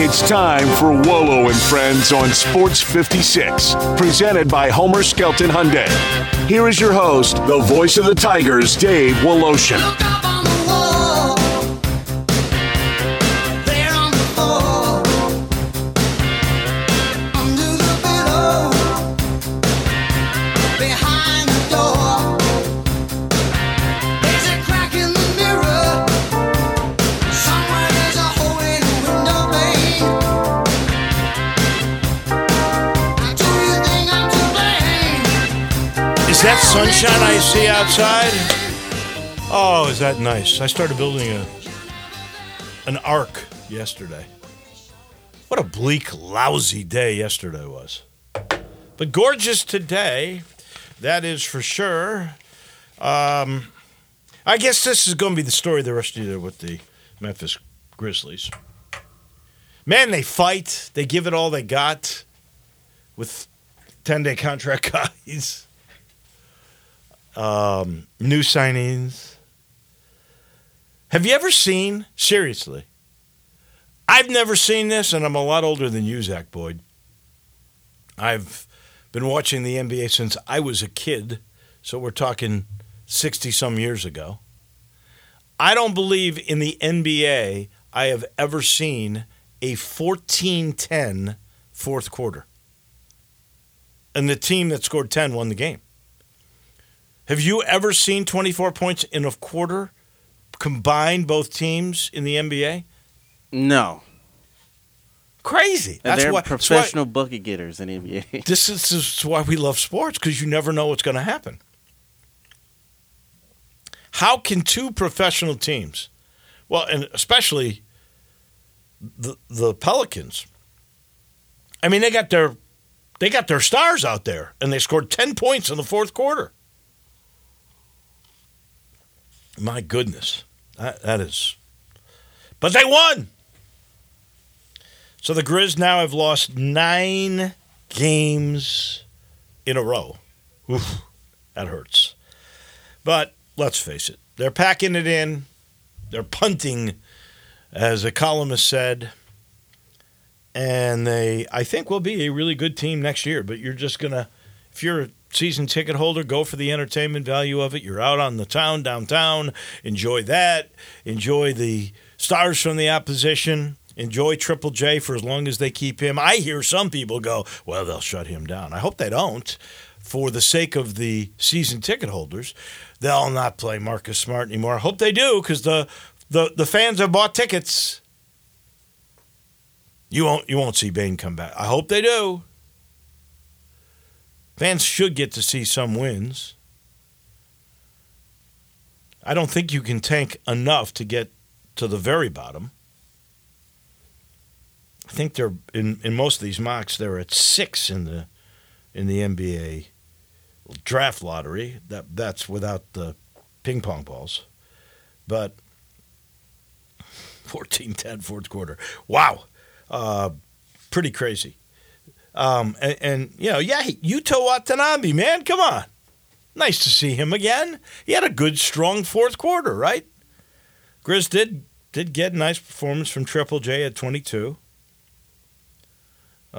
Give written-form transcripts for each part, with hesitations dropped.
It's time for Wolo and Friends on Sports 56, presented by Homer Skelton Hyundai. Here is your host, the voice of the Tigers, Dave Woloshin. Is that sunshine I see outside? Oh, is that nice? I started building an ark yesterday. What a bleak, lousy day yesterday was. But gorgeous today, that is for sure. I guess this is going to be the story the rest of the year with the Memphis Grizzlies. Man, they fight. They give it all they got with 10-day contract guys. New signings. Have you ever seen, seriously, I've never seen this, and I'm a lot older than you, Zach Boyd. I've been watching the NBA since I was a kid, so we're talking 60-some years ago. I don't believe in the NBA I have ever seen a 14-10 fourth quarter. And the team that scored 10 won the game. Have you ever seen 24 points in a quarter combined both teams in the NBA? No. Crazy. They're professional bucket getters in the NBA. This is why we love sports, because you never know what's going to happen. How can two professional teams, well, and especially the Pelicans, I mean, they got their stars out there, and they scored 10 points in the fourth quarter. My goodness, that is. But they won. So the Grizz now have lost 9 games in a row. Oof, that hurts. But let's face it, they're packing it in. They're punting, as a columnist said. And they, I think, will be a really good team next year. But you're just going to, if you're a season ticket holder, go for the entertainment value of it. You're out on the town, downtown. Enjoy that. Enjoy the stars from the opposition. Enjoy Triple J for as long as they keep him. I hear some people go, well, they'll shut him down. I hope they don't. For the sake of the season ticket holders, they'll not play Marcus Smart anymore. I hope they do, because the fans have bought tickets. You won't see Bane come back. I hope they do. Fans should get to see some wins. I don't think you can tank enough to get to the very bottom. I think they're in most of these mocks, they're at 6 in the NBA draft lottery. That's without the ping pong balls. But 14-10 fourth quarter. Wow. Pretty crazy. Utah Watanabe, man, come on. Nice to see him again. He had a good, strong fourth quarter, right? Grizz did get a nice performance from Triple J at 22.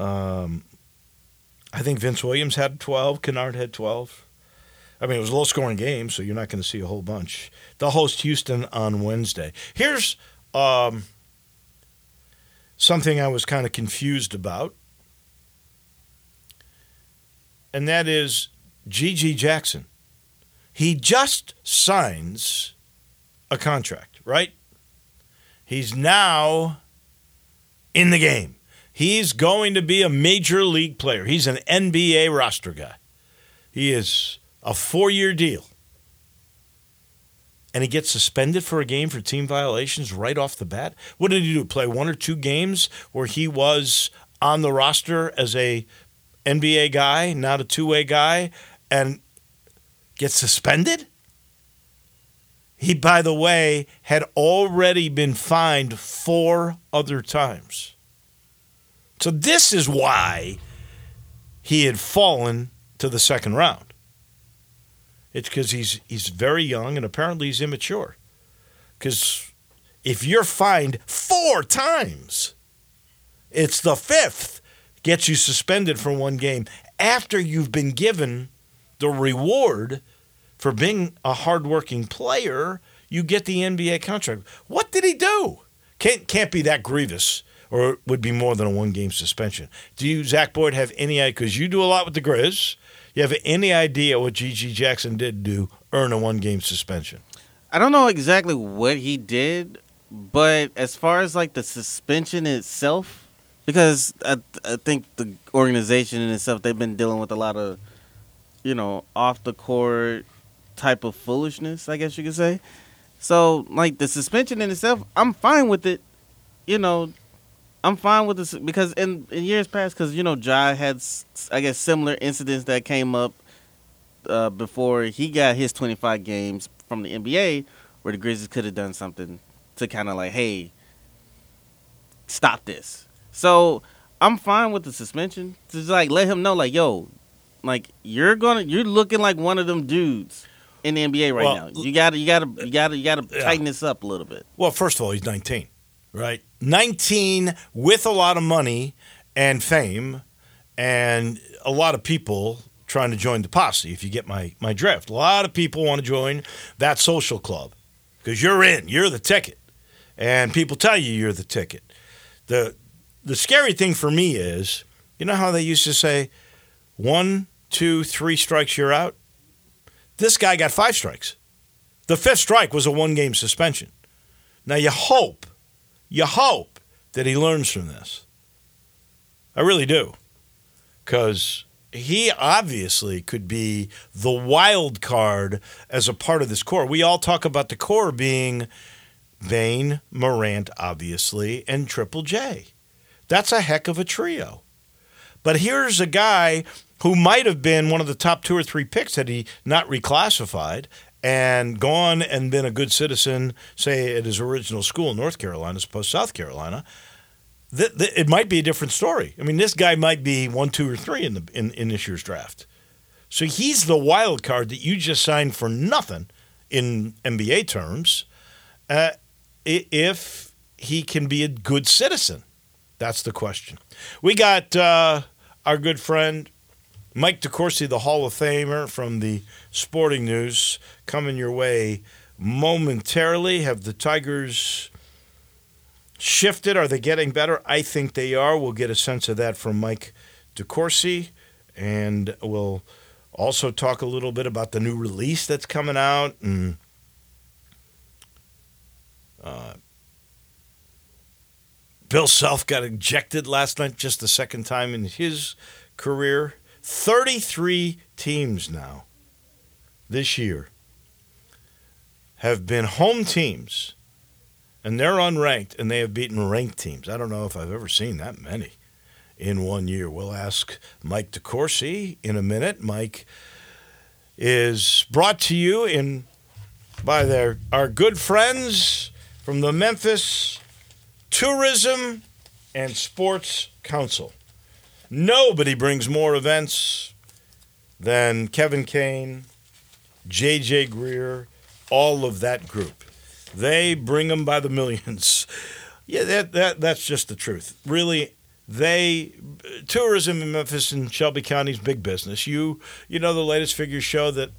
I think Vince Williams had 12. Kennard had 12. I mean, it was a low-scoring game, so you're not going to see a whole bunch. They'll host Houston on Wednesday. Here's something I was kind of confused about. And that is G.G. Jackson. He just signs a contract, right? He's now in the game. He's going to be a major league player. He's an NBA roster guy. He is a 4-year deal. And he gets suspended for a game for team violations right off the bat. What did he do, play 1 or 2 games where he was on the roster as a NBA guy, not a 2-way guy, and gets suspended? He, by the way, had already been fined 4 other times. So this is why he had fallen to the second round. It's because he's very young, and apparently he's immature. Because if you're fined 4 times, It's the fifth gets you suspended for one game after you've been given the reward for being a hardworking player. You get the NBA contract. What did he do? Can't be that grievous, or it would be more than a one-game suspension. Do you, Zach Boyd, have any idea? Because you do a lot with the Grizz. You have any idea what G.G. Jackson did to earn a one-game suspension? I don't know exactly what he did, but as far as like the suspension itself, because I think the organization in itself, they've been dealing with a lot of, you know, off-the-court type of foolishness, I guess you could say. So, like, the suspension in itself, I'm fine with it. You know, I'm fine with this because in years past, because, you know, Ja had, I guess, similar incidents that came up before he got his 25 games from the NBA where the Grizzlies could have done something to kind of like, hey, stop this. So I'm fine with the suspension to just, like, let him know, like, yo, like, you're looking like one of them dudes in the NBA now. You gotta tighten this up a little bit. Well, first of all, he's 19, right? 19 with a lot of money and fame and a lot of people trying to join the posse, if you get my drift. A lot of people want to join that social club because you're in. You're the ticket. And people tell you you're the ticket. The scary thing for me is, you know how they used to say, 1, 2, 3 strikes, you're out? This guy got 5 strikes. The 5th strike was a one-game suspension. Now, you hope that he learns from this. I really do. Because he obviously could be the wild card as a part of this core. We all talk about the core being Bane, Morant, obviously, and Triple J. That's a heck of a trio. But here's a guy who might have been one of the top 2 or 3 picks had he not reclassified and gone and been a good citizen, say, at his original school in North Carolina as opposed to South Carolina. It might be a different story. I mean, this guy might be 1, 2, or 3 in this year's draft. So he's the wild card that you just signed for nothing in NBA terms if he can be a good citizen. That's the question. We got our good friend Mike DeCourcy, the Hall of Famer from the Sporting News, coming your way momentarily. Have the Tigers shifted? Are they getting better? I think they are. We'll get a sense of that from Mike DeCourcy. And we'll also talk a little bit about the new release that's coming out and Bill Self got ejected last night, just the second time in his career. 33 teams now this year have been home teams, and they're unranked, and they have beaten ranked teams. I don't know if I've ever seen that many in one year. We'll ask Mike DeCourcy in a minute. Mike is brought to you by our good friends from the Memphis Tourism and Sports Council. Nobody brings more events than Kevin Kane, J.J. Greer, all of that group. They bring them by the millions. Yeah, that's just the truth. Really, tourism in Memphis and Shelby County is big business. You know, the latest figures show that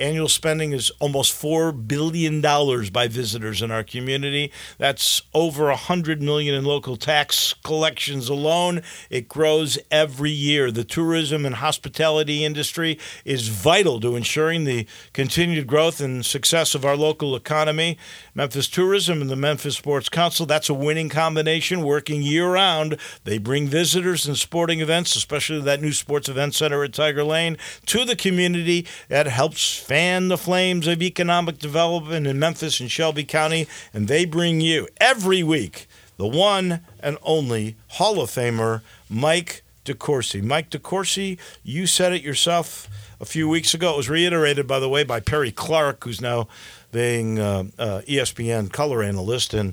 annual spending is almost $4 billion by visitors in our community. That's over $100 million in local tax collections alone. It grows every year. The tourism and hospitality industry is vital to ensuring the continued growth and success of our local economy. Memphis Tourism and the Memphis Sports Council, that's a winning combination working year-round. They bring visitors and sporting events, especially that new sports event center at Tiger Lane, to the community. That helps fan the flames of economic development in Memphis and Shelby County, and they bring you every week the one and only Hall of Famer, Mike DeCourcy. Mike DeCourcy, you said it yourself a few weeks ago. It was reiterated, by the way, by Perry Clark, who's now being ESPN color analyst and,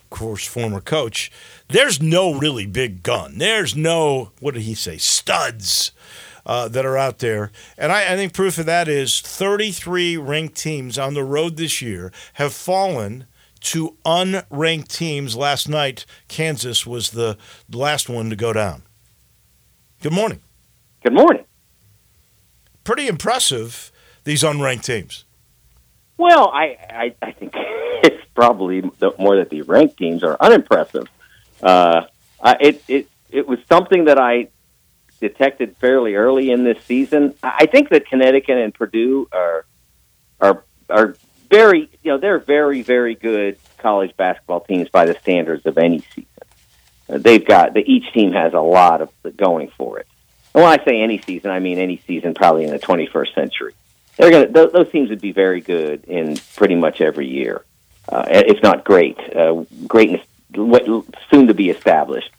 of course, former coach. There's no really big gun. There's no, what did he say, studs that are out there. And I think proof of that is 33 ranked teams on the road this year have fallen to unranked teams last night. Kansas was the last one to go down. Good morning. Good morning. Pretty impressive, these unranked teams. Well, I think it's probably more that the ranked teams are unimpressive. It was something that I detected fairly early in this season. I think that Connecticut and Purdue are very, they're very, very good college basketball teams by the standards of any season. Each team has a lot of going for it. And when I say any season, I mean any season probably in the 21st century. Those teams would be very good in pretty much every year, if not great. Greatness soon to be established,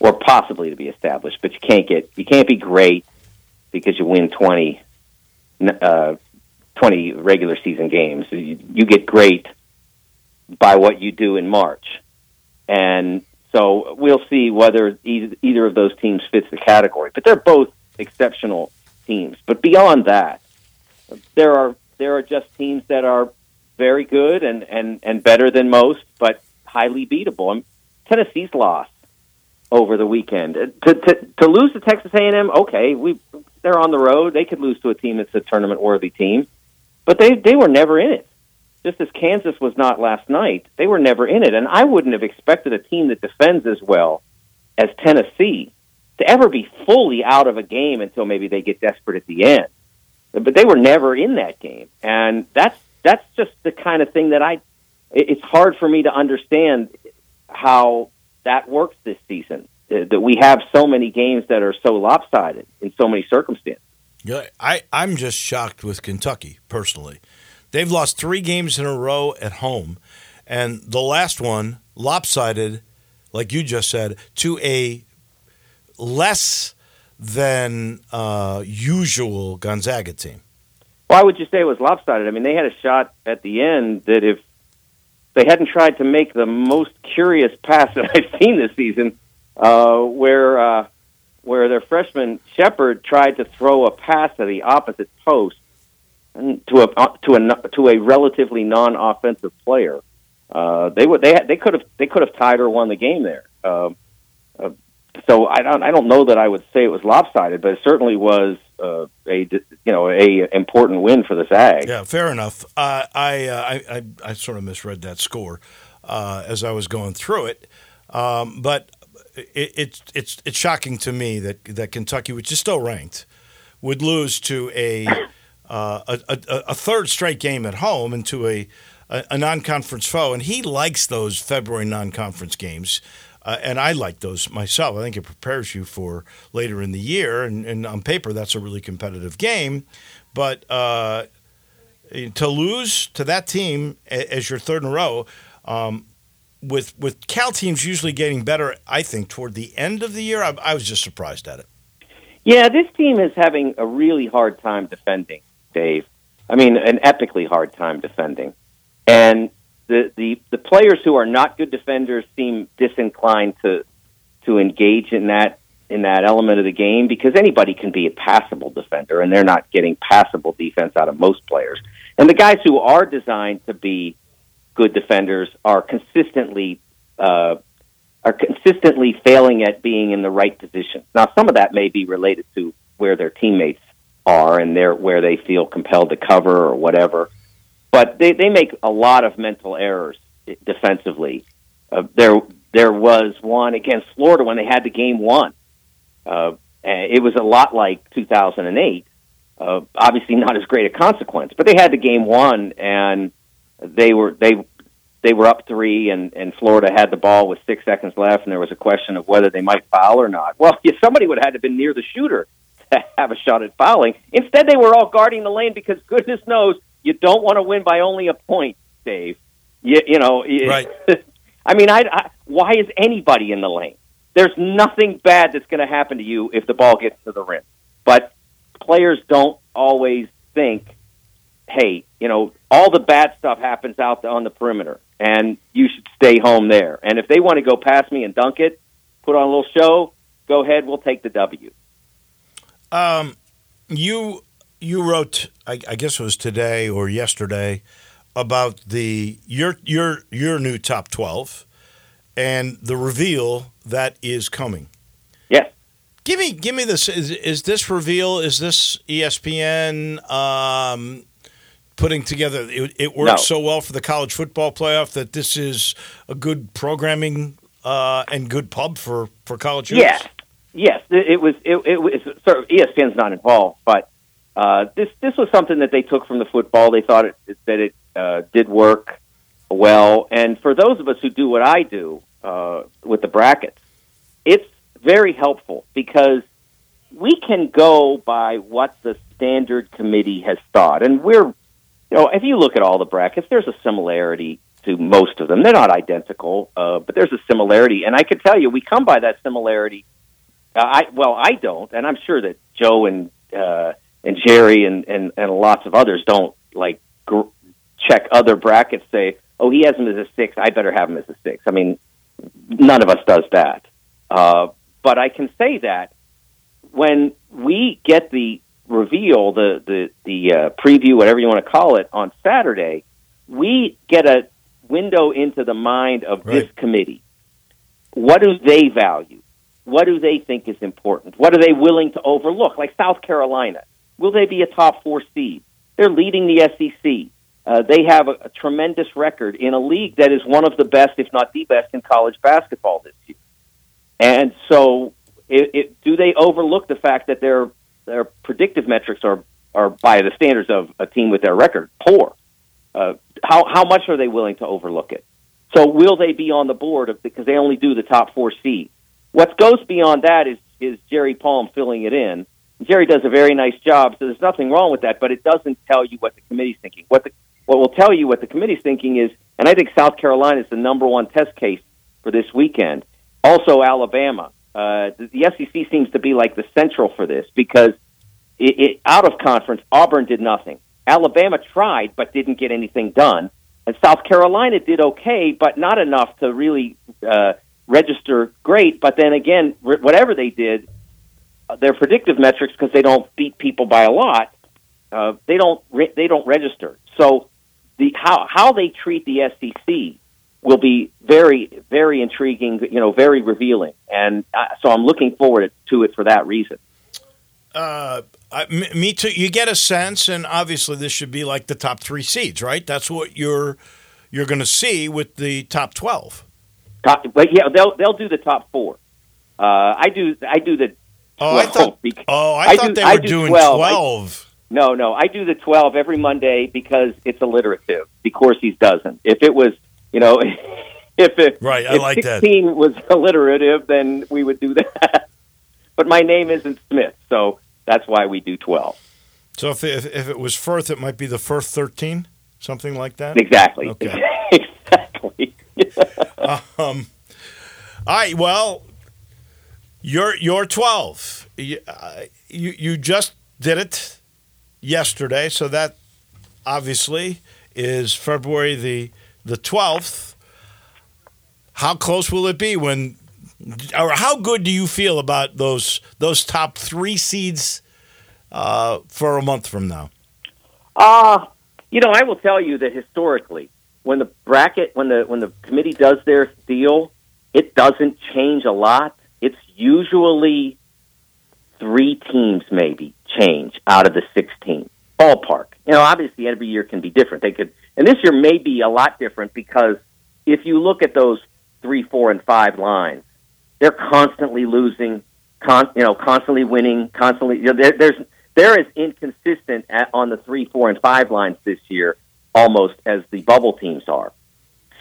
or possibly to be established. But you can't be great because you win 20 regular season games. You get great by what you do in March, and so we'll see whether either of those teams fits the category. But they're both exceptional teams. But beyond that, there are just teams that are very good and better than most, but highly beatable. I mean, Tennessee's loss over the weekend to lose to Texas A&M. Okay, they're on the road; they could lose to a team that's a tournament-worthy team, but they were never in it. Just as Kansas was not last night, they were never in it. And I wouldn't have expected a team that defends as well as Tennessee to ever be fully out of a game until maybe they get desperate at the end. But they were never in that game, and that's just the kind of thing that it's hard for me to understand how that works this season, that we have so many games that are so lopsided in so many circumstances. Yeah, I'm just shocked with Kentucky, personally. They've lost 3 games in a row at home, and the last one, lopsided, like you just said, to a less than usual Gonzaga team. Why would you say it was lopsided? I mean, they had a shot at the end that if they hadn't tried to make the most curious pass that I've seen this season, where their freshman Shepard tried to throw a pass at the opposite post to a relatively non-offensive player, they could have tied or won the game there. So I don't know that I would say it was lopsided, but it certainly was a important win for the Zags. Yeah, fair enough. I sort of misread that score as I was going through it, but it's shocking to me that Kentucky, which is still ranked, would lose to a third straight game at home and to a non-conference foe, and he likes those February non-conference games. And I like those myself. I think it prepares you for later in the year. And on paper, that's a really competitive game. But to lose to that team as your third in a row, with Cal teams usually getting better, I think, toward the end of the year, I was just surprised at it. Yeah, this team is having a really hard time defending, Dave. I mean, an epically hard time defending. And The players who are not good defenders seem disinclined to engage in that element of the game, because anybody can be a passable defender, and they're not getting passable defense out of most players. And the guys who are designed to be good defenders are consistently failing at being in the right position. Now, some of that may be related to where their teammates are and where they feel compelled to cover or whatever. But they make a lot of mental errors defensively. There was one against Florida when they had the game won. It was a lot like 2008. Obviously, not as great a consequence, but they had the game won, and they were up 3, and Florida had the ball with 6 seconds left, and there was a question of whether they might foul or not. Well, somebody would have had to have been near the shooter to have a shot at fouling. Instead, they were all guarding the lane because goodness knows, you don't want to win by only a point, Dave. Right. I mean, why is anybody in the lane? There's nothing bad that's going to happen to you if the ball gets to the rim. But players don't always think, hey, all the bad stuff happens out on the perimeter, and you should stay home there. And if they want to go past me and dunk it, put on a little show, go ahead, we'll take the W. You wrote, I guess it was today or yesterday, about the your new top 12 and the reveal that is coming. Yeah. Give me this. Is this reveal? Is this ESPN putting together? It worked so well for the college football playoff that this is a good programming and good pub for college. Yes. Yes, it was. It was sort of ESPN's not involved, but this was something that they took from the football. They thought it did work well, and for those of us who do what I do with the brackets, it's very helpful because we can go by what the standard committee has thought, and if you look at all the brackets, there's a similarity to most of them. They're not identical, but there's a similarity, and I can tell you, we come by that similarity. I don't, and I'm sure that Joe and Jerry and lots of others don't check other brackets. Say, oh, he has him as a 6. I better have him as a 6. I mean, none of us does that. But I can say that when we get the reveal, the preview, whatever you want to call it, on Saturday, we get a window into the mind of this committee. What do they value? What do they think is important? What are they willing to overlook? Like South Carolina, will they be a top 4 seed? They're leading the SEC. They have a tremendous record in a league that is one of the best, if not the best, in college basketball this year. And so, do they overlook the fact that their predictive metrics are by the standards of a team with their record poor? How much are they willing to overlook it? So, will they be on the board because they only do the top 4 seed? What goes beyond that is Jerry Palm filling it in. Jerry does a very nice job, so there's nothing wrong with that, but it doesn't tell you what the committee's thinking. What will tell you what the committee's thinking is, and I think South Carolina is the number one test case for this weekend. Also, Alabama. The SEC seems to be like the central for this because out of conference, Auburn did nothing. Alabama tried but didn't get anything done. And South Carolina did okay, but not enough to really register great, but then again, whatever they did, their predictive metrics, because they don't beat people by a lot, they don't register. So how they treat the SEC will be very, very intriguing, very revealing, and so I'm looking forward to it for that reason. Me too. You get a sense, and obviously this should be like the top 3 seeds, right? That's what you're going to see with the top 12. But yeah, they'll do the top 4. I do the 12. I thought they were doing 12. No, I do the 12 every Monday because it's alliterative. DeCourcy doesn't. If it was, if 16 was alliterative, then we would do that. But my name isn't Smith, so that's why we do 12. So if it was Firth, it might be the Firth 13, something like that. Exactly. Okay. Exactly. All right, well, you're 12. You just did it yesterday, so that obviously is February the 12th. How close will it be how good do you feel about those top 3 seeds for a month from now? I will tell you that historically, when the committee does their deal, it doesn't change a lot. It's usually 3 teams maybe change out of the 16 ballpark. Obviously every year can be different. And this year may be a lot different because if you look at those 3, 4, and 5 lines, they're constantly losing, constantly winning, constantly. They're as inconsistent on the 3, 4, and 5 lines this year almost as the bubble teams are.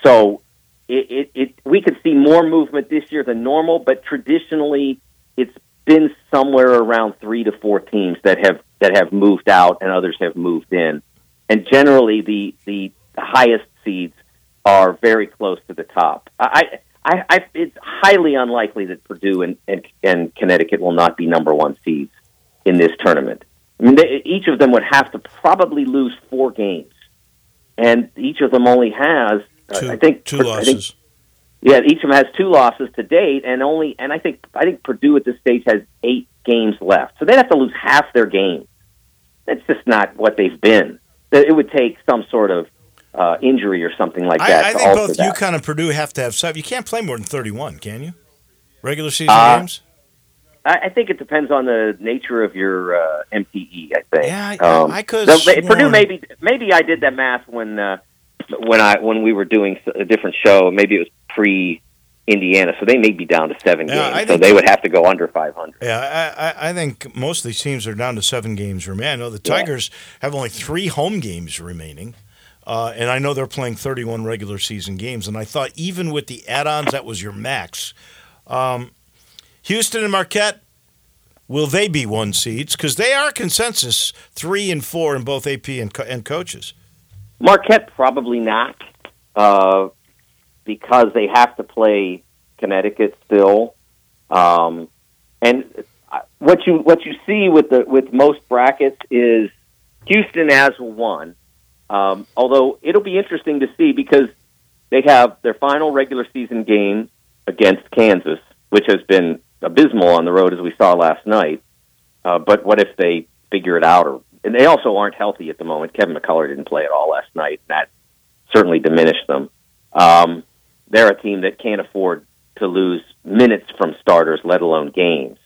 So we could see more movement this year than normal, but traditionally it's been somewhere around 3 to 4 teams that have moved out and others have moved in. And generally the highest seeds are very close to the top. It's highly unlikely that Purdue and Connecticut will not be number 1 seeds in this tournament. I mean, each of them would have to probably lose 4 games. And each of them only has, two losses. Each of them has 2 losses to date, and I think Purdue at this stage has 8 games left. So they'd have to lose half their games. That's just not what they've been. It would take some sort of injury or something like that. I think both UConn and Purdue have to have something. You can't play more than 31, can you? Regular season games? I think it depends on the nature of your MPE, I think. Yeah, I could have sworn. Purdue, maybe I did that math when we were doing a different show. Maybe it was pre-Indiana, so they may be down to seven games. So they would have to go under 500. Yeah, I think most of these teams are down to 7 games remaining. I know the Tigers have only 3 home games remaining. And I know they're playing 31 regular season games. And I thought even with the add-ons, that was your max. Houston and Marquette, will they be 1 seeds? Because they are consensus 3 and 4 in both AP and coaches. Marquette probably not because they have to play Connecticut still. And what you see with most brackets is Houston as 1. Although it'll be interesting to see because they have their final regular season game against Kansas, which has been abysmal on the road as we saw last night. But what if they figure it out? And they also aren't healthy at the moment. Kevin McCullough didn't play at all last night. That certainly diminished them. They're a team that can't afford to lose minutes from starters, let alone games.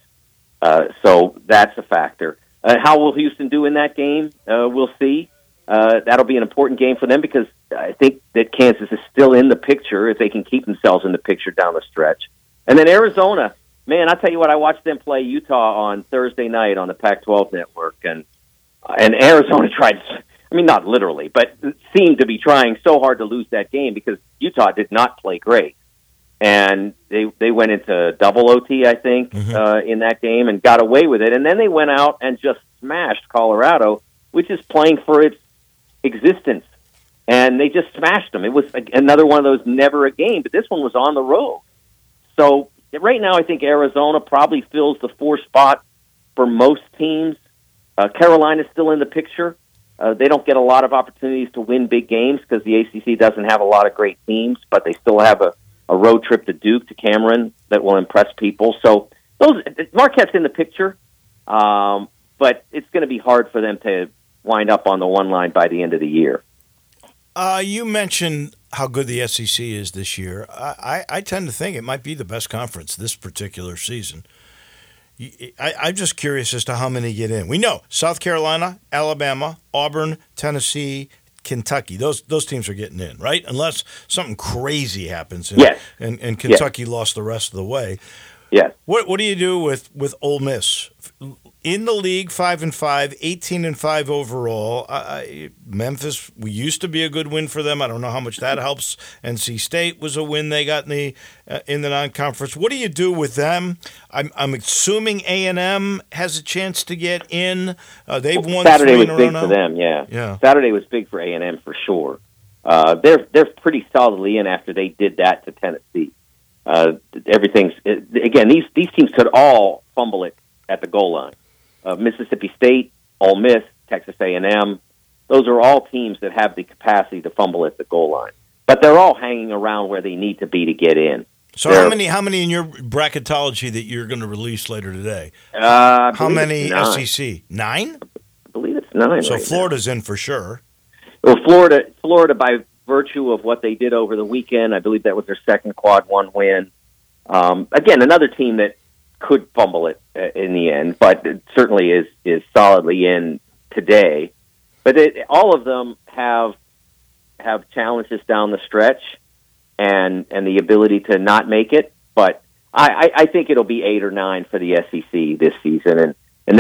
So that's a factor. How will Houston do in that game? We'll see. That'll be an important game for them because I think that Kansas is still in the picture if they can keep themselves in the picture down the stretch. And then Arizona, man, I tell you what, I watched them play Utah on Thursday night on the Pac-12 network, and Arizona tried, I mean, not literally, but seemed to be trying so hard to lose that game because Utah did not play great. And they went into double OT, I think, in that game and got away with it. And then they went out and just smashed Colorado, which is playing for its existence, and they just smashed them. It was another one of those never a game, but this one was on the road. So right now I think Arizona probably fills the 4 spot for most teams. Carolina's still in the picture. They don't get a lot of opportunities to win big games because the ACC doesn't have a lot of great teams, but they still have a road trip to Duke, to Cameron, that will impress people. So Marquette's in the picture, but it's going to be hard for them to wind up on the one line by the end of the year. You mentioned how good the SEC is this year. I tend to think it might be the best conference this particular season. I'm just curious as to how many get in. We know South Carolina, Alabama, Auburn, Tennessee, Kentucky. Those teams are getting in, right? Unless something crazy happens and Kentucky lost the rest of the way. Yes. What do you do with Ole Miss? In the league, 5-5, 18-5 overall. Memphis used to be a good win for them. I don't know how much that helps. NC State was a win they got in the non-conference. What do you do with them? I'm assuming A&M has a chance to get in. They've won Saturday was big for them. Yeah. Saturday was big for A&M for sure. They're pretty solidly in after they did that to Tennessee. Everything's again. These teams could all fumble it at the goal line. Mississippi State, Ole Miss, Texas A&M, those are all teams that have the capacity to fumble at the goal line. But they're all hanging around where they need to be to get in. So how many in your bracketology that you're going to release later today? How many SEC? 9? I believe it's 9. So right Florida's now in for sure. Well, Florida by virtue of what they did over the weekend, I believe that was their second quad one win. Again, another team that could fumble it in the end, but it certainly is solidly in today. But all of them have challenges down the stretch and the ability to not make it. But I think it'll be 8 or 9 for the SEC this season, and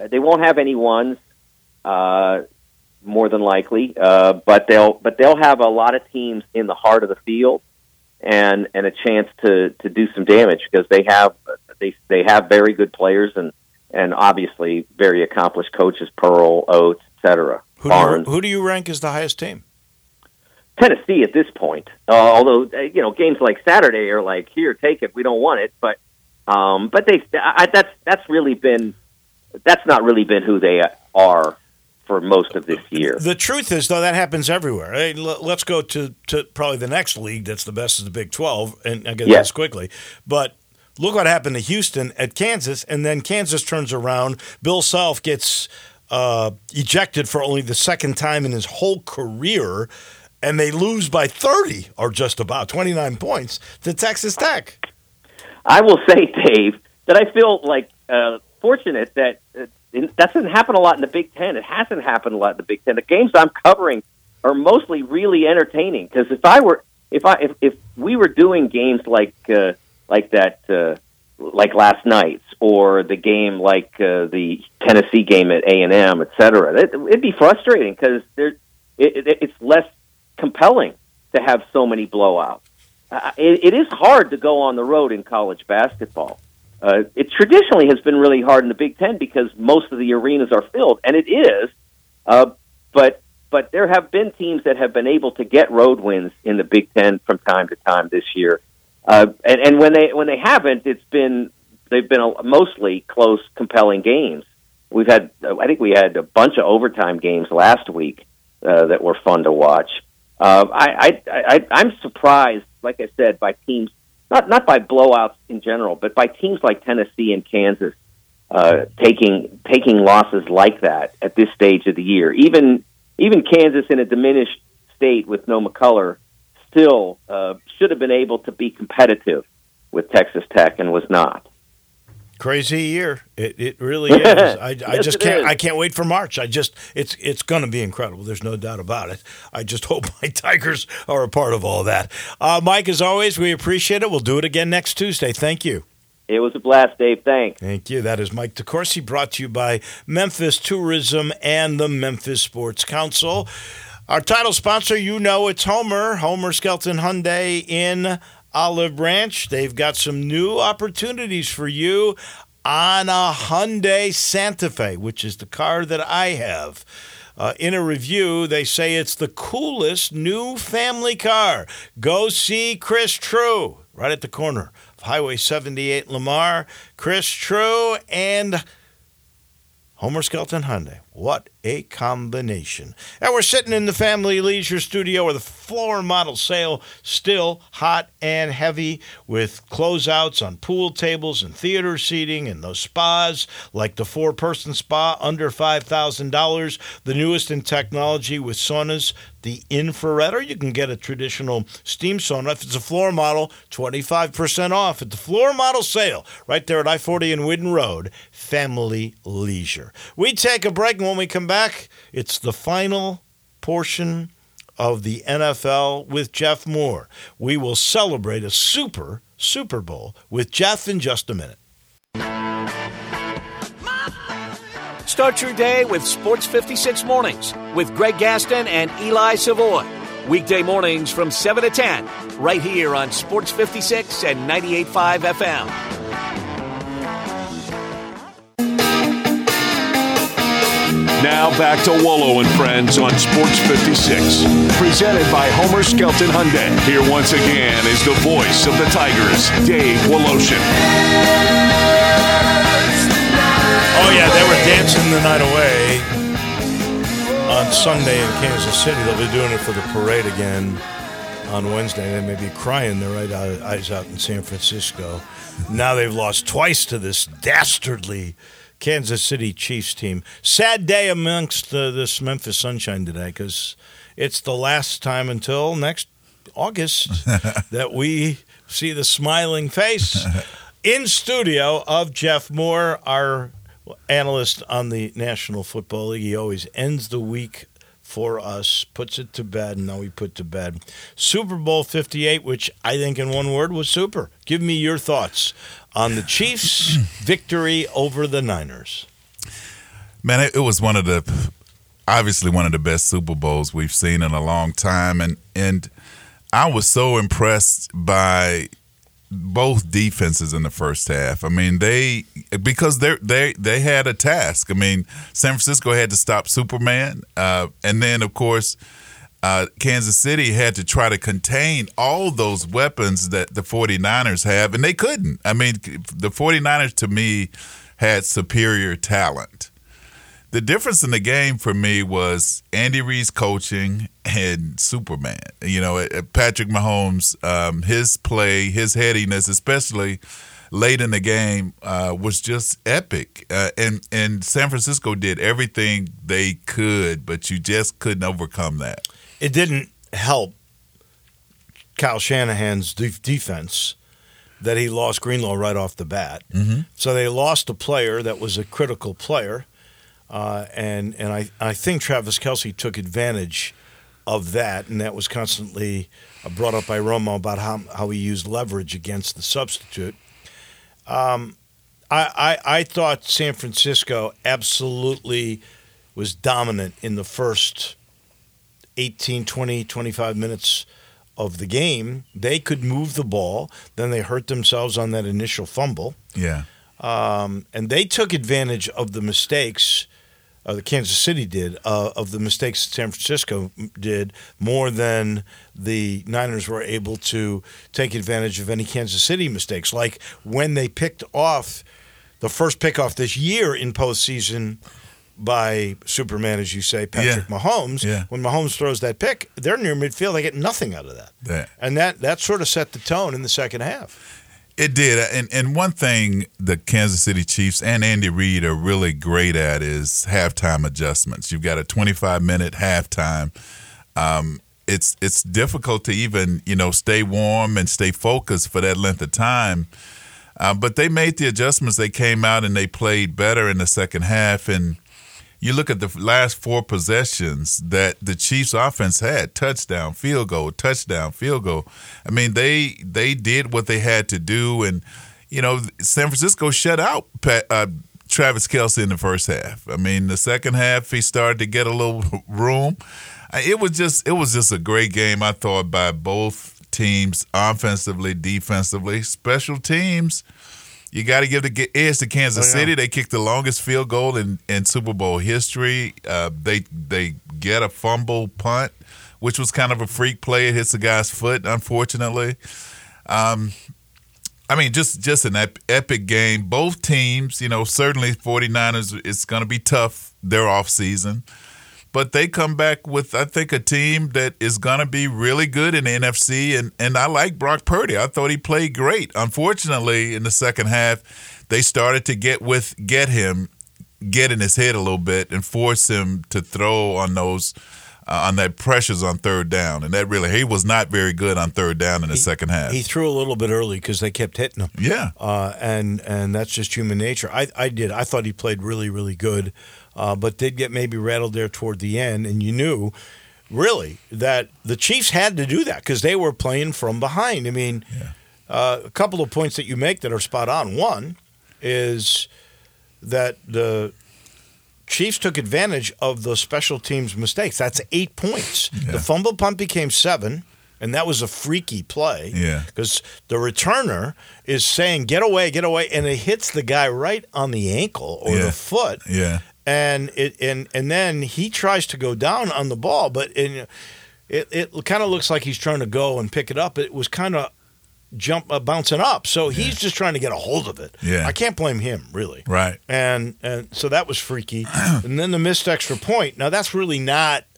they won't have any ones more than likely, but they'll have a lot of teams in the heart of the field and a chance to do some damage because they have very good players and obviously very accomplished coaches, Pearl, Oates, etc. Who do you rank as the highest team? Tennessee at this point. Although games like Saturday are like, here, take it, we don't want it. But that's not really been who they are for most of this year. The truth is, though, that happens everywhere. Hey, let's go to probably the next league that's the best is the Big 12, and I get this quickly. But look what happened to Houston at Kansas, and then Kansas turns around. Bill Self gets ejected for only the second time in his whole career. and they lose by 30 or just about 29 points to Texas Tech. I will say, Dave, that I feel like fortunate that that doesn't happen a lot in the Big Ten. It hasn't happened a lot in the Big Ten. The games I'm covering are mostly really entertaining because if we were doing games like last night's or the game like the Tennessee game at A&M, et cetera, it'd be frustrating because it's less compelling to have so many blowouts. It is hard to go on the road in college basketball. It traditionally has been really hard in the Big Ten because most of the arenas are filled, and it is. But there have been teams that have been able to get road wins in the Big Ten from time to time this year. And when they haven't, they've been mostly close, compelling games. I think we had a bunch of overtime games last week that were fun to watch. I'm surprised, like I said, by teams not by blowouts in general, but by teams like Tennessee and Kansas taking losses like that at this stage of the year. Even Kansas in a diminished state with no McCullough still should have been able to be competitive with Texas Tech and was not. Crazy year, it really is. I can't wait for March. It's going to be incredible. There's no doubt about it. I just hope my Tigers are a part of all that. Mike, as always, we appreciate it. We'll do it again next Tuesday. Thank you. It was a blast, Dave. Thanks. Thank you. That is Mike DeCourcy, brought to you by Memphis Tourism and the Memphis Sports Council. Our title sponsor, you know, it's Homer Skelton Hyundai in Olive Branch. They've got some new opportunities for you on a Hyundai Santa Fe, which is the car that I have. In a review, they say it's the coolest new family car. Go see Chris True right at the corner of Highway 78 Lamar. Chris True and Homer Skelton Hyundai. What a combination. And we're sitting in the Family Leisure Studio where the floor model sale still hot and heavy with closeouts on pool tables and theater seating and those spas like the four-person spa under $5,000, the newest in technology with saunas, the infrared, or you can get a traditional steam sauna. If it's a floor model, 25% off at the floor model sale right there at I-40 and Whidden Road, Family Leisure. We take a break. When we come back, it's the final portion of the NFL with Jeff Moore. We will celebrate a Super Bowl with Jeff in just a minute. Start your day with Sports 56 Mornings with Greg Gaston and Eli Savoy. Weekday mornings from 7 to 10, right here on Sports 56 and 98.5 FM. Now back to Wolo and Friends on Sports 56, presented by Homer Skelton Hyundai. Here once again is the voice of the Tigers, Dave Woloshin. Oh yeah, they were dancing the night away on Sunday in Kansas City. They'll be doing it for the parade again on Wednesday. They may be crying their right eyes out in San Francisco. Now they've lost twice to this dastardly Kansas City Chiefs team. Sad day amongst this Memphis sunshine today because it's the last time until next August that we see the smiling face in studio of Jeff Moore, our analyst on the National Football League. He always ends the week for us, puts it to bed, and now we put to bed Super Bowl 58, which I think in one word was super. Give me your thoughts on the Chiefs' victory over the Niners. Man, it was obviously one of the best Super Bowls we've seen in a long time, and I was so impressed by both defenses in the first half. I mean, because they had a task. I mean, San Francisco had to stop Superman, and then of course Kansas City had to try to contain all those weapons that the 49ers have, and they couldn't. I mean, the 49ers to me had superior talent. The difference in the game for me was Andy Reid's coaching and Superman. You know, Patrick Mahomes, his play, his headiness, especially late in the game, was just epic. And San Francisco did everything they could, but you just couldn't overcome that. It didn't. help Kyle Shanahan's defense that he lost Greenlaw right off the bat. Mm-hmm. So they lost a player that was a critical player, and I think Travis Kelce took advantage of that, and that was constantly brought up by Romo about how he used leverage against the substitute. I thought San Francisco absolutely was dominant in the first 18, 20, 25 minutes of the game. They could move the ball. Then they hurt themselves on that initial fumble. Yeah. And they took advantage of the mistakes, the Kansas City did, of the mistakes that San Francisco did more than the Niners were able to take advantage of any Kansas City mistakes. Like when they picked off the first pickoff this year in postseason by Superman, as you say, Patrick Mahomes. Yeah. When Mahomes throws that pick, they're near midfield. They get nothing out of that. And that sort of set the tone in the second half. It did. And one thing the Kansas City Chiefs and Andy Reid are really great at is halftime adjustments. You've got a 25-minute halftime. It's difficult to even, stay warm and stay focused for that length of time. But they made the adjustments. They came out and they played better in the second half. And you look at the last four possessions that the Chiefs' offense had, touchdown, field goal, touchdown, field goal. I mean, they did what they had to do. And, San Francisco shut out Travis Kelce in the first half. I mean, the second half, he started to get a little room. It was just a great game, I thought, by both teams, offensively, defensively, special teams. You got to give the edge to Kansas City. They kicked the longest field goal in Super Bowl history. They get a fumble punt, which was kind of a freak play. It hits the guy's foot, unfortunately. Just an epic game. Both teams, certainly 49ers, it's going to be tough their offseason. But they come back with, I think, a team that is going to be really good in the NFC. And I like Brock Purdy. I thought he played great. Unfortunately, in the second half, they started to get in his head a little bit and force him to throw on those on that pressures on third down. And that really, he was not very good on third down in the second half. He threw a little bit early because they kept hitting him. Yeah. And that's just human nature. I thought he played really, really good. But did get maybe rattled there toward the end. And you knew, really, that the Chiefs had to do that because they were playing from behind. A couple of points that you make that are spot on. One is that the Chiefs took advantage of the special teams mistakes. That's 8 points. Yeah. The fumble punt became 7, and that was a freaky play because the returner is saying, get away, and it hits the guy right on the ankle or the foot. Yeah. And then he tries to go down on the ball, but it kind of looks like he's trying to go and pick it up. It was kind of bouncing up, so he's just trying to get a hold of it. Yeah. I can't blame him, really. Right. And so that was freaky. And then the missed extra point. Now, that's really not –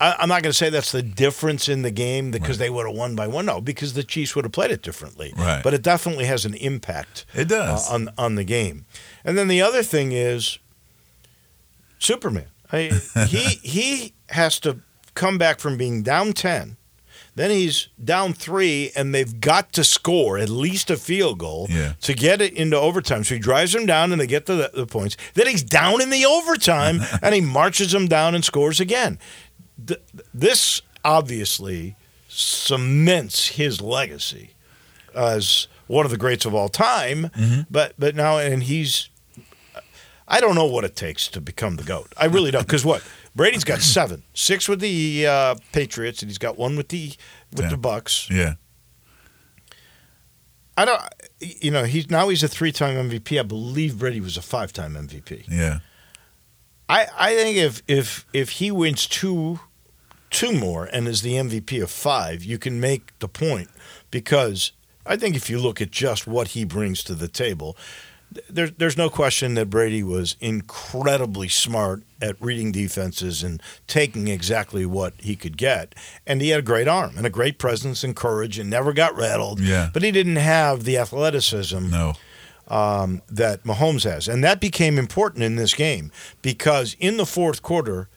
I'm not going to say that's the difference in the game because they would have won by 1-0 because the Chiefs would have played it differently. Right. But it definitely has an impact. It does. On the game. And then the other thing is Superman. He has to come back from being down 10. Then he's down 3, and they've got to score at least a field goal to get it into overtime. So he drives them down, and they get to the points. Then he's down in the overtime, and he marches them down and scores again. This obviously cements his legacy as one of the greats of all time, but now, and he's, I don't know what it takes to become the GOAT. I really don't, because what? Brady's got 7, 6 with the Patriots, and he's got 1 with the Bucks. Yeah. He's a 3-time MVP. I believe Brady was a 5-time MVP. Yeah. I think if he wins two more and is the MVP of 5, you can make the point, because I think if you look at just what he brings to the table, there's no question that Brady was incredibly smart at reading defenses and taking exactly what he could get. And he had a great arm and a great presence and courage and never got rattled. Yeah. But he didn't have the athleticism that Mahomes has. And that became important in this game because in the fourth quarter,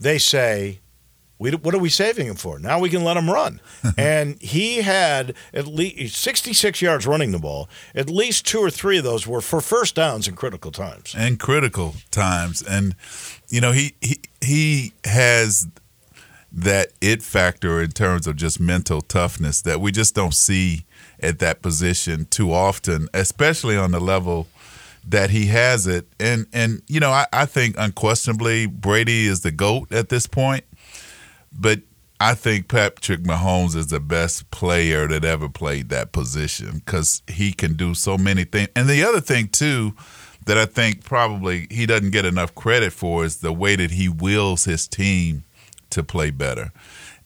they say, What are we saving him for? Now we can let him run. And he had at least 66 yards running the ball. At least two or three of those were for first downs in critical times. And critical times. And, you know, he has that it factor in terms of just mental toughness that we just don't see at that position too often, especially on the level that he has it. And you know, I think unquestionably Brady is the GOAT at this point. But I think Patrick Mahomes is the best player that ever played that position because he can do so many things. And the other thing, too, that I think probably he doesn't get enough credit for is the way that he wills his team to play better.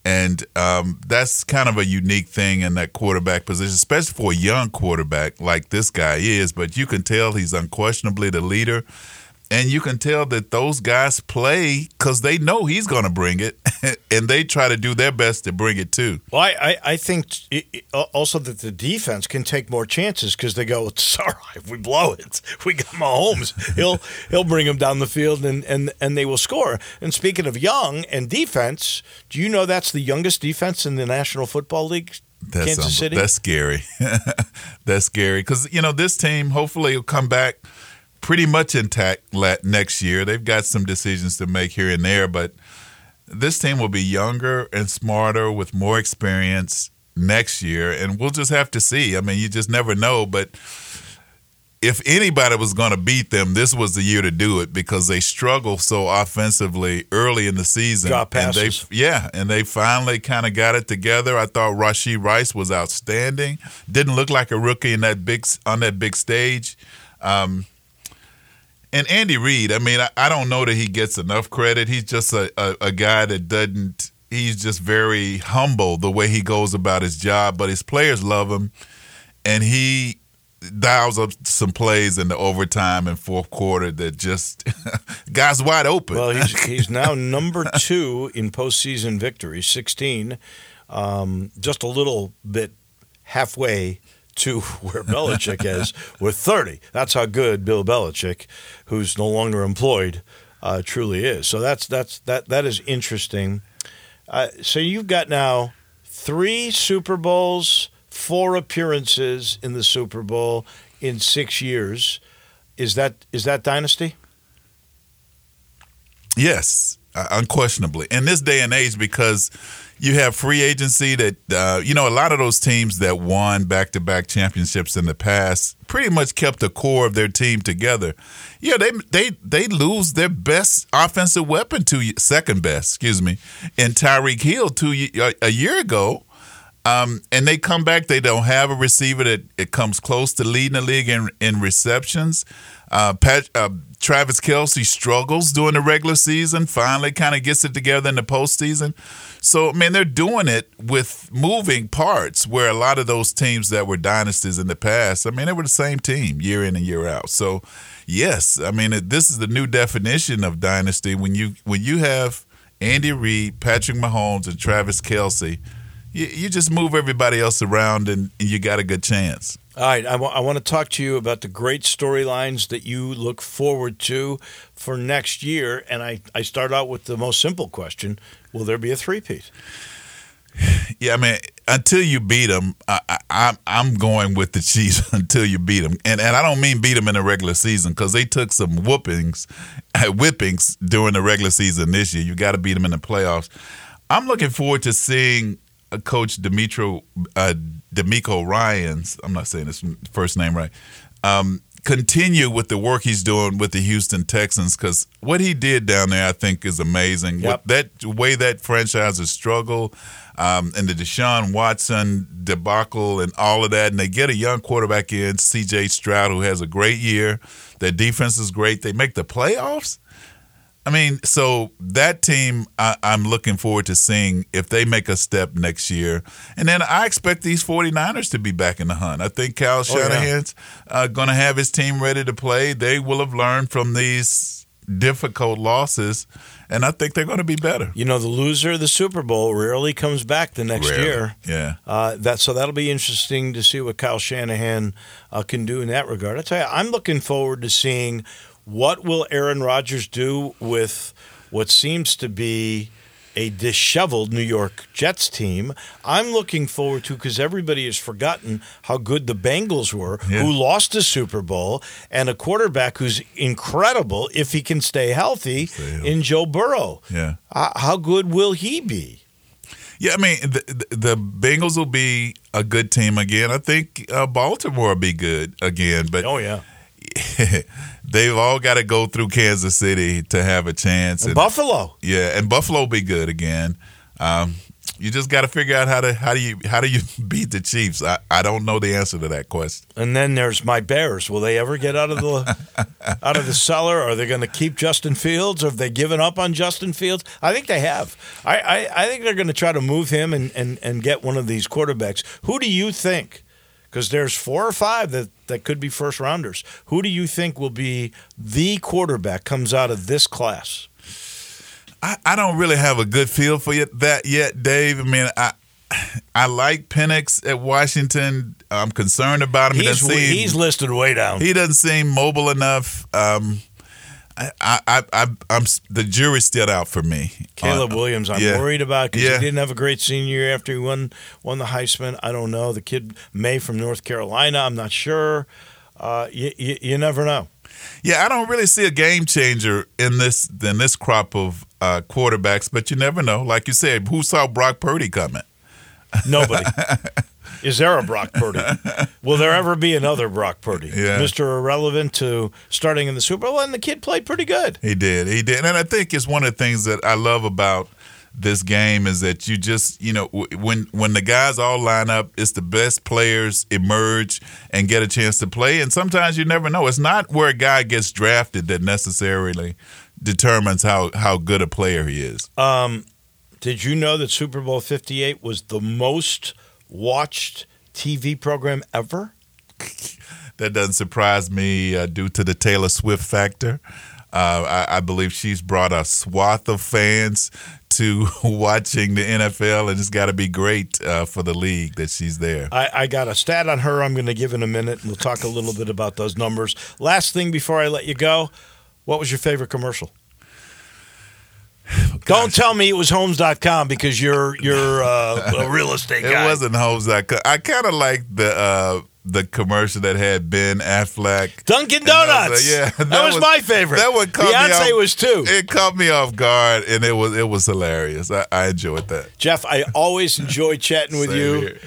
And that's kind of a unique thing in that quarterback position, especially for a young quarterback like this guy is. But you can tell he's unquestionably the leader. And you can tell that those guys play because they know he's going to bring it, and they try to do their best to bring it too. Well, I think also that the defense can take more chances because they go, it's all right, if we blow it, we got Mahomes. He'll bring him down the field, and they will score. And speaking of young and defense, do you know that's the youngest defense in the National Football League? Kansas City? That's scary. That's scary because, you know, this team hopefully will come back pretty much intact next year. They've got some decisions to make here and there, but this team will be younger and smarter with more experience next year, and we'll just have to see. I mean, you just never know, but if anybody was going to beat them, this was the year to do it because they struggled so offensively early in the season. Drop passes. And they finally kind of got it together. I thought Rashee Rice was outstanding. Didn't look like a rookie on that big stage. And Andy Reid, I mean, I don't know that he gets enough credit. He's just a guy that doesn't – he's just very humble the way he goes about his job, but his players love him, and he dials up some plays in the overtime and fourth quarter that just – guys wide open. Well, he's now number 2 in postseason victories, 16, just a little bit halfway to where Belichick is with 30. That's how good Bill Belichick, who's no longer employed, truly is. So that is interesting. So you've got now 3 Super Bowls, 4 appearances in the Super Bowl in 6 years. Is that dynasty? Yes, unquestionably. In this day and age, because you have free agency that, you know, a lot of those teams that won back-to-back championships in the past pretty much kept the core of their team together. Yeah, they lose their best offensive weapon, second best, in Tyreek Hill a year ago. And they come back. They don't have a receiver that it comes close to leading the league in receptions. Travis Kelce struggles during the regular season, finally kind of gets it together in the postseason. So, I mean, they're doing it with moving parts where a lot of those teams that were dynasties in the past, I mean, they were the same team year in and year out. So, yes, I mean, this is the new definition of dynasty. When you have Andy Reid, Patrick Mahomes, and Travis Kelce, you just move everybody else around and you got a good chance. All right, I want to talk to you about the great storylines that you look forward to for next year. And I start out with the most simple question. Will there be a three-peat? Yeah, I mean, until you beat them, I'm going with the Chiefs until you beat them. And I don't mean beat them in the regular season because they took some whippings during the regular season this year. You got to beat them in the playoffs. I'm looking forward to seeing Coach D'Amico Ryans, I'm not saying his first name right, continue with the work he's doing with the Houston Texans because what he did down there I think is amazing. Yep. With that way that franchise has struggled and the Deshaun Watson debacle and all of that, and they get a young quarterback in, C.J. Stroud, who has a great year. Their defense is great. They make the playoffs. I mean, so that team, I'm looking forward to seeing if they make a step next year. And then I expect these 49ers to be back in the hunt. I think Kyle Shanahan's going to have his team ready to play. They will have learned from these difficult losses, and I think they're going to be better. You know, the loser of the Super Bowl rarely comes back the next year. Yeah. So that'll be interesting to see what Kyle Shanahan can do in that regard. I tell you, I'm looking forward to seeing – what will Aaron Rodgers do with what seems to be a disheveled New York Jets team. I'm looking forward to, because everybody has forgotten how good the Bengals were, who lost the Super Bowl, and a quarterback who's incredible if he can stay healthy in Joe Burrow. Yeah, how good will he be? Yeah, I mean, the Bengals will be a good team again. I think Baltimore will be good again. But they've all got to go through Kansas City to have a chance. And Buffalo. Yeah, and Buffalo will be good again. You just got to figure out how do you beat the Chiefs. I don't know the answer to that question. And then there's my Bears. Will they ever get out of the cellar? Are they going to keep Justin Fields? Or have they given up on Justin Fields? I think they have. I think they're going to try to move him and get one of these quarterbacks. Who do you think? Because there's 4 or 5 that could be first rounders. Who do you think will be the quarterback comes out of this class? I don't really have a good feel for that yet, Dave. I mean, I like Penix at Washington. I'm concerned about him. He's listed way down. He doesn't seem mobile enough. The jury's still out for me. Caleb Williams, I'm worried about because he didn't have a great senior year after he won the Heisman. I don't know. The kid May from North Carolina, I'm not sure. You never know. Yeah, I don't really see a game changer in this crop of quarterbacks, but you never know. Like you said, who saw Brock Purdy coming? Nobody. Is there a Brock Purdy? Will there ever be another Brock Purdy? Yeah. Mr. Irrelevant to starting in the Super Bowl, and the kid played pretty good. He did. And I think it's one of the things that I love about this game is that you just, you know, when the guys all line up, it's the best players emerge and get a chance to play. And sometimes you never know. It's not where a guy gets drafted that necessarily determines how good a player he is. Did you know that Super Bowl 58 was the most watched TV program ever? That doesn't surprise me due to the Taylor Swift factor. I believe she's brought a swath of fans to watching the NFL, and it's got to be great for the league that she's there. I got a stat on her I'm going to give in a minute, and we'll talk a little bit about those numbers. Last thing before I let you go, what was your favorite commercial? Gosh. Don't tell me it was Homes.com because you're a real estate guy. It wasn't Homes.com. I kind of like the commercial that had Ben Affleck. Dunkin' Donuts. That was my favorite. That one caught me off, was too. It caught me off guard, and it was hilarious. I enjoyed that. Jeff, I always enjoy chatting with you. Here.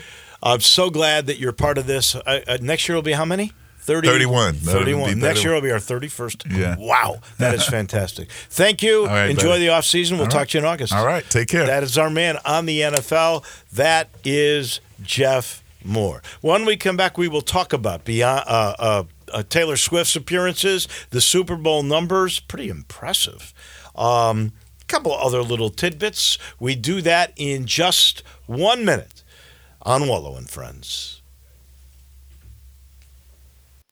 I'm so glad that you're part of this. Next year will be how many? 31. Next year will be our 31st. Yeah. Wow. That is fantastic. Thank you. Right, enjoy buddy. The off season. We'll talk to you in August. All right. Take care. That is our man on the NFL. That is Jeff Moore. When we come back, we will talk about beyond Taylor Swift's appearances, the Super Bowl numbers, pretty impressive. Couple other little tidbits. We do that in just 1 minute on Wallow and Friends.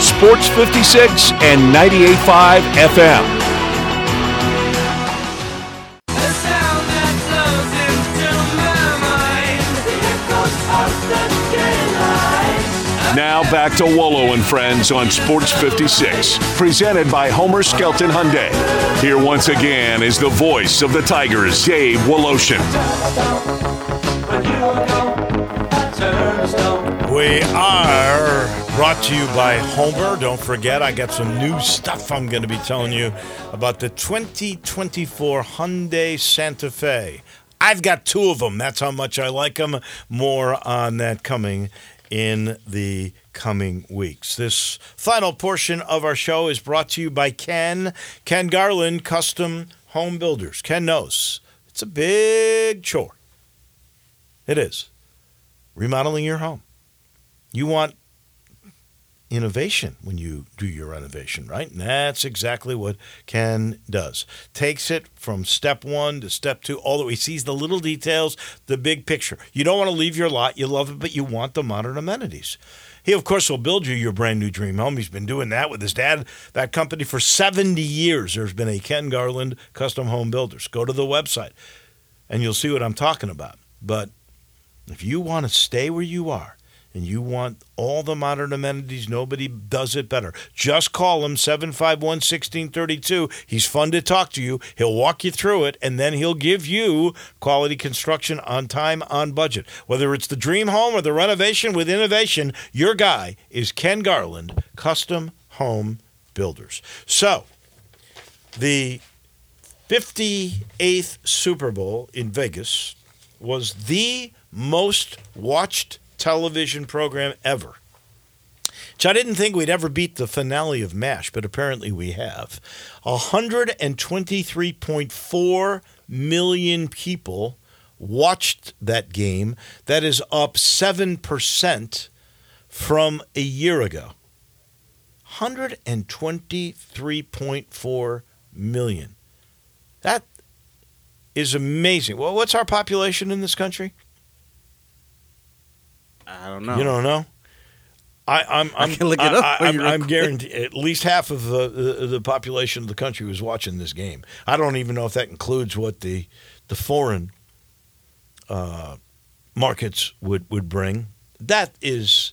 Sports 56 and 98.5 FM. Now back to Wollo and Friends on Sports 56, presented by Homer Skelton Hyundai. Here once again is the voice of the Tigers, Dave Woloshin. We are brought to you by Homer. Don't forget, I got some new stuff I'm going to be telling you about the 2024 Hyundai Santa Fe. I've got 2 of them. That's how much I like them. More on that coming in the coming weeks. This final portion of our show is brought to you by Ken Garland Custom Home Builders. Ken knows it's a big chore. It is. Remodeling your home. You want innovation when you do your renovation, right? And that's exactly what Ken does. Takes it from step one to step two, all the way. He sees the little details, the big picture. You don't want to leave your lot. You love it, but you want the modern amenities. He, of course, will build you your brand-new dream home. He's been doing that with his dad, that company, for 70 years. There's been a Ken Garland Custom Home Builders. Go to the website, and you'll see what I'm talking about. But if you want to stay where you are, and you want all the modern amenities, nobody does it better. Just call him, 751-1632. He's fun to talk to you. He'll walk you through it, and then he'll give you quality construction on time, on budget. Whether it's the dream home or the renovation with innovation, your guy is Ken Garland, Custom Home Builders. So, the 58th Super Bowl in Vegas was the most watched television program ever, which I didn't think we'd ever beat the finale of MASH, but apparently we have. 123.4 million people watched that game. That is up 7% from a year ago. 123.4 million. That is amazing. Well, what's our population in this country? I don't know. You don't know? I can look it up. I'm guaranteed at least half of the population of the country was watching this game. I don't even know if that includes what the foreign markets would bring. That is,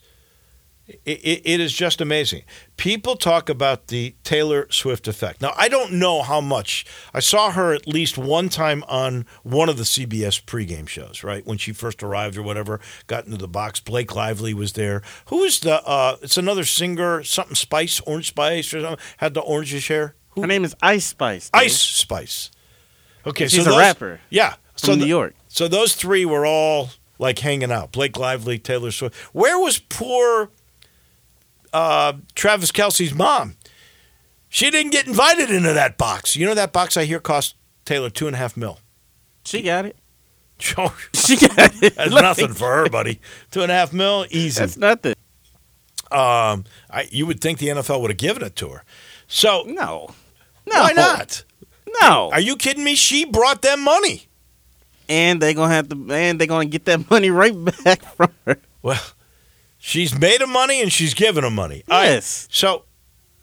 it is just amazing. People talk about the Taylor Swift effect. Now, I don't know how much. I saw her at least one time on one of the CBS pregame shows, right? When she first arrived or whatever, got into the box. Blake Lively was there. Who is the, it's another singer, something Spice, Orange Spice or something, had the orangish hair. Who? Her name is Ice Spice. Dude. Ice Spice. Okay, she's a rapper. Yeah. From New York. So those three were all like hanging out. Blake Lively, Taylor Swift. Where was poor Travis Kelce's mom? She didn't get invited into that box. You know that box I hear cost Taylor $2.5 million. She got it. Sure. She got it. That's nothing for her, buddy. $2.5 million, easy. That's nothing. You would think the NFL would have given it to her. So no, why not? No. Are you kidding me? She brought them money, and they're gonna have to. And they're gonna get that money right back from her. Well. She's made him money, and she's given him money. Yes. So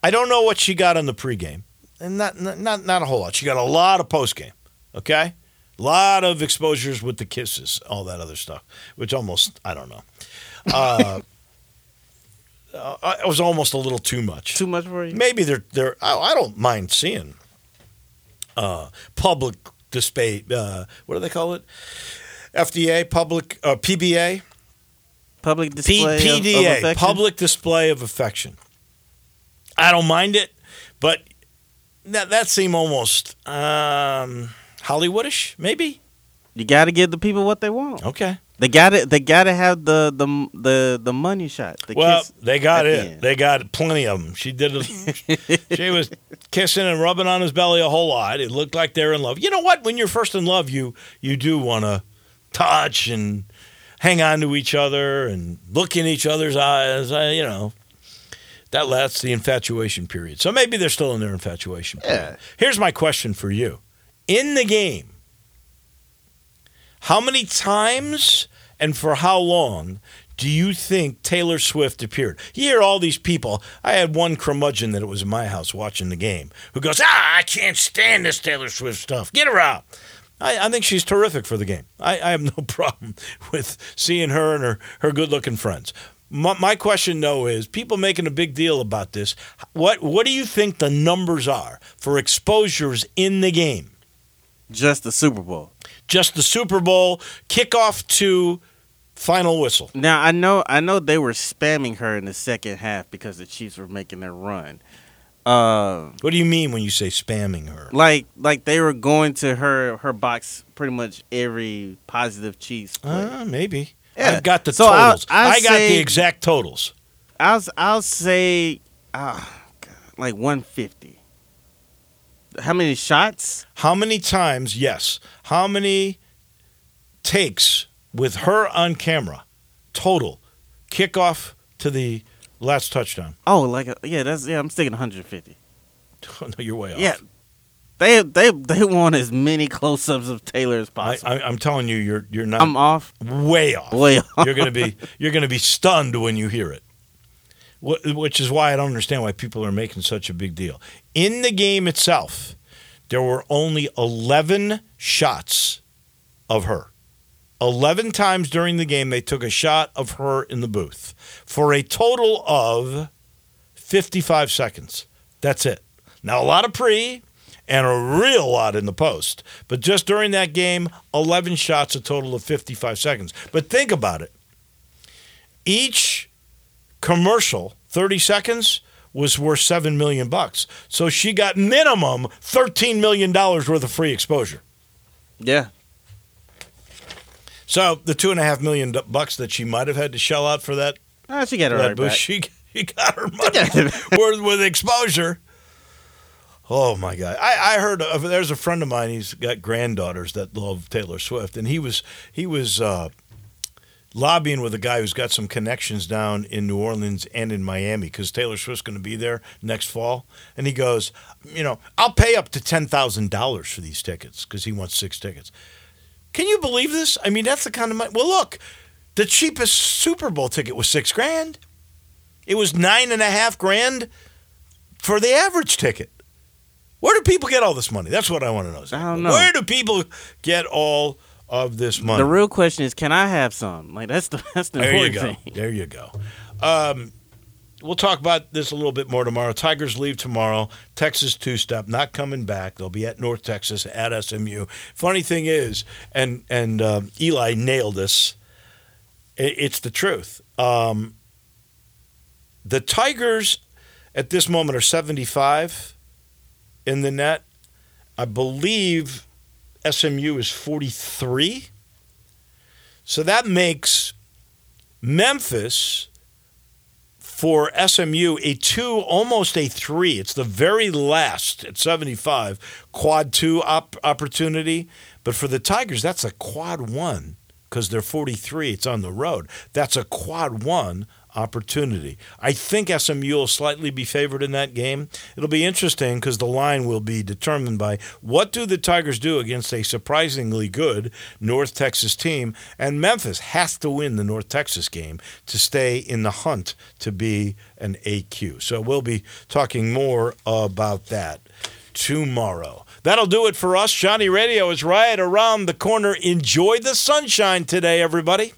I don't know what she got on the pregame, and not a whole lot. She got a lot of postgame, okay? A lot of exposures with the kisses, all that other stuff, which almost, I don't know. It was almost a little too much. Too much for you? Maybe they're I don't mind seeing public display. What do they call it? FDA, public, PBA. Public display PDA, of affection? Public display of affection. I don't mind it, but that seemed almost Hollywoodish, maybe. You got to give the people what they want. Okay, they got to have the money shot. They got it. They got plenty of them. She did. She was kissing and rubbing on his belly a whole lot. It looked like they're in love. You know what? When you're first in love, you do want to touch and hang on to each other and look in each other's eyes. That lasts the infatuation period. So maybe they're still in their infatuation period. Yeah. Here's my question for you. In the game, how many times and for how long do you think Taylor Swift appeared? You hear all these people. I had one curmudgeon that it was in my house watching the game who goes, I can't stand this Taylor Swift stuff. Get her out. I think she's terrific for the game. I have no problem with seeing her and her good-looking friends. My question, though, is people making a big deal about this. What do you think the numbers are for exposures in the game? Just the Super Bowl. Just the Super Bowl, kickoff to final whistle. Now, I know they were spamming her in the second half because the Chiefs were making their run. What do you mean when you say spamming her? Like they were going to her box pretty much every positive Chiefs play. Maybe. Yeah. I've got the totals. I got the exact totals. I'll say like 150. How many shots? How many times, yes. How many takes with her on camera? Total. Kickoff to the Last touchdown. Oh, I'm sticking 150. No, you're way off. Yeah. They want as many close-ups of Taylor as possible. I'm telling you, you're not. I'm off. Way off. Way off. You're gonna be stunned when you hear it, which is why I don't understand why people are making such a big deal. In the game itself, there were only 11 shots of her. 11 times during the game, they took a shot of her in the booth for a total of 55 seconds. That's it. Now a lot of pre. And a real lot in the post. But just during that game, 11 shots, a total of 55 seconds. But think about it. Each commercial, 30 seconds, was worth $7 million. So she got minimum $13 million worth of free exposure. Yeah. So the $2.5 million that she might have had to shell out for that. Oh, she got her money back. She got her money worth with exposure. Oh, my God. I heard there's a friend of mine, he's got granddaughters that love Taylor Swift, and he was lobbying with a guy who's got some connections down in New Orleans and in Miami because Taylor Swift's going to be there next fall. And he goes, I'll pay up to $10,000 for these tickets because he wants 6 tickets. Can you believe this? I mean, that's the kind of money. Well, look, the cheapest Super Bowl ticket was $6,000. It was $9,500 for the average ticket. Where do people get all this money? That's what I want to know. I don't know. Where do people get all of this money? The real question is, can I have some? Like that's the important thing. There you go. We'll talk about this a little bit more tomorrow. Tigers leave tomorrow. Texas two-step, not coming back. They'll be at North Texas at SMU. Funny thing is, and Eli nailed this. It's the truth. The Tigers at this moment are 75. In the net, I believe SMU is 43. So that makes Memphis for SMU a 2, almost a 3. It's the very last at 75 quad 2 opportunity. But for the Tigers, that's a quad 1 because they're 43. It's on the road. That's a quad 1 opportunity. I think SMU will slightly be favored in that game. It'll be interesting because the line will be determined by what do the Tigers do against a surprisingly good North Texas team, and Memphis has to win the North Texas game to stay in the hunt to be an AQ. So we'll be talking more about that tomorrow. That'll do it for us. Johnny Radio is right around the corner. Enjoy the sunshine today, everybody.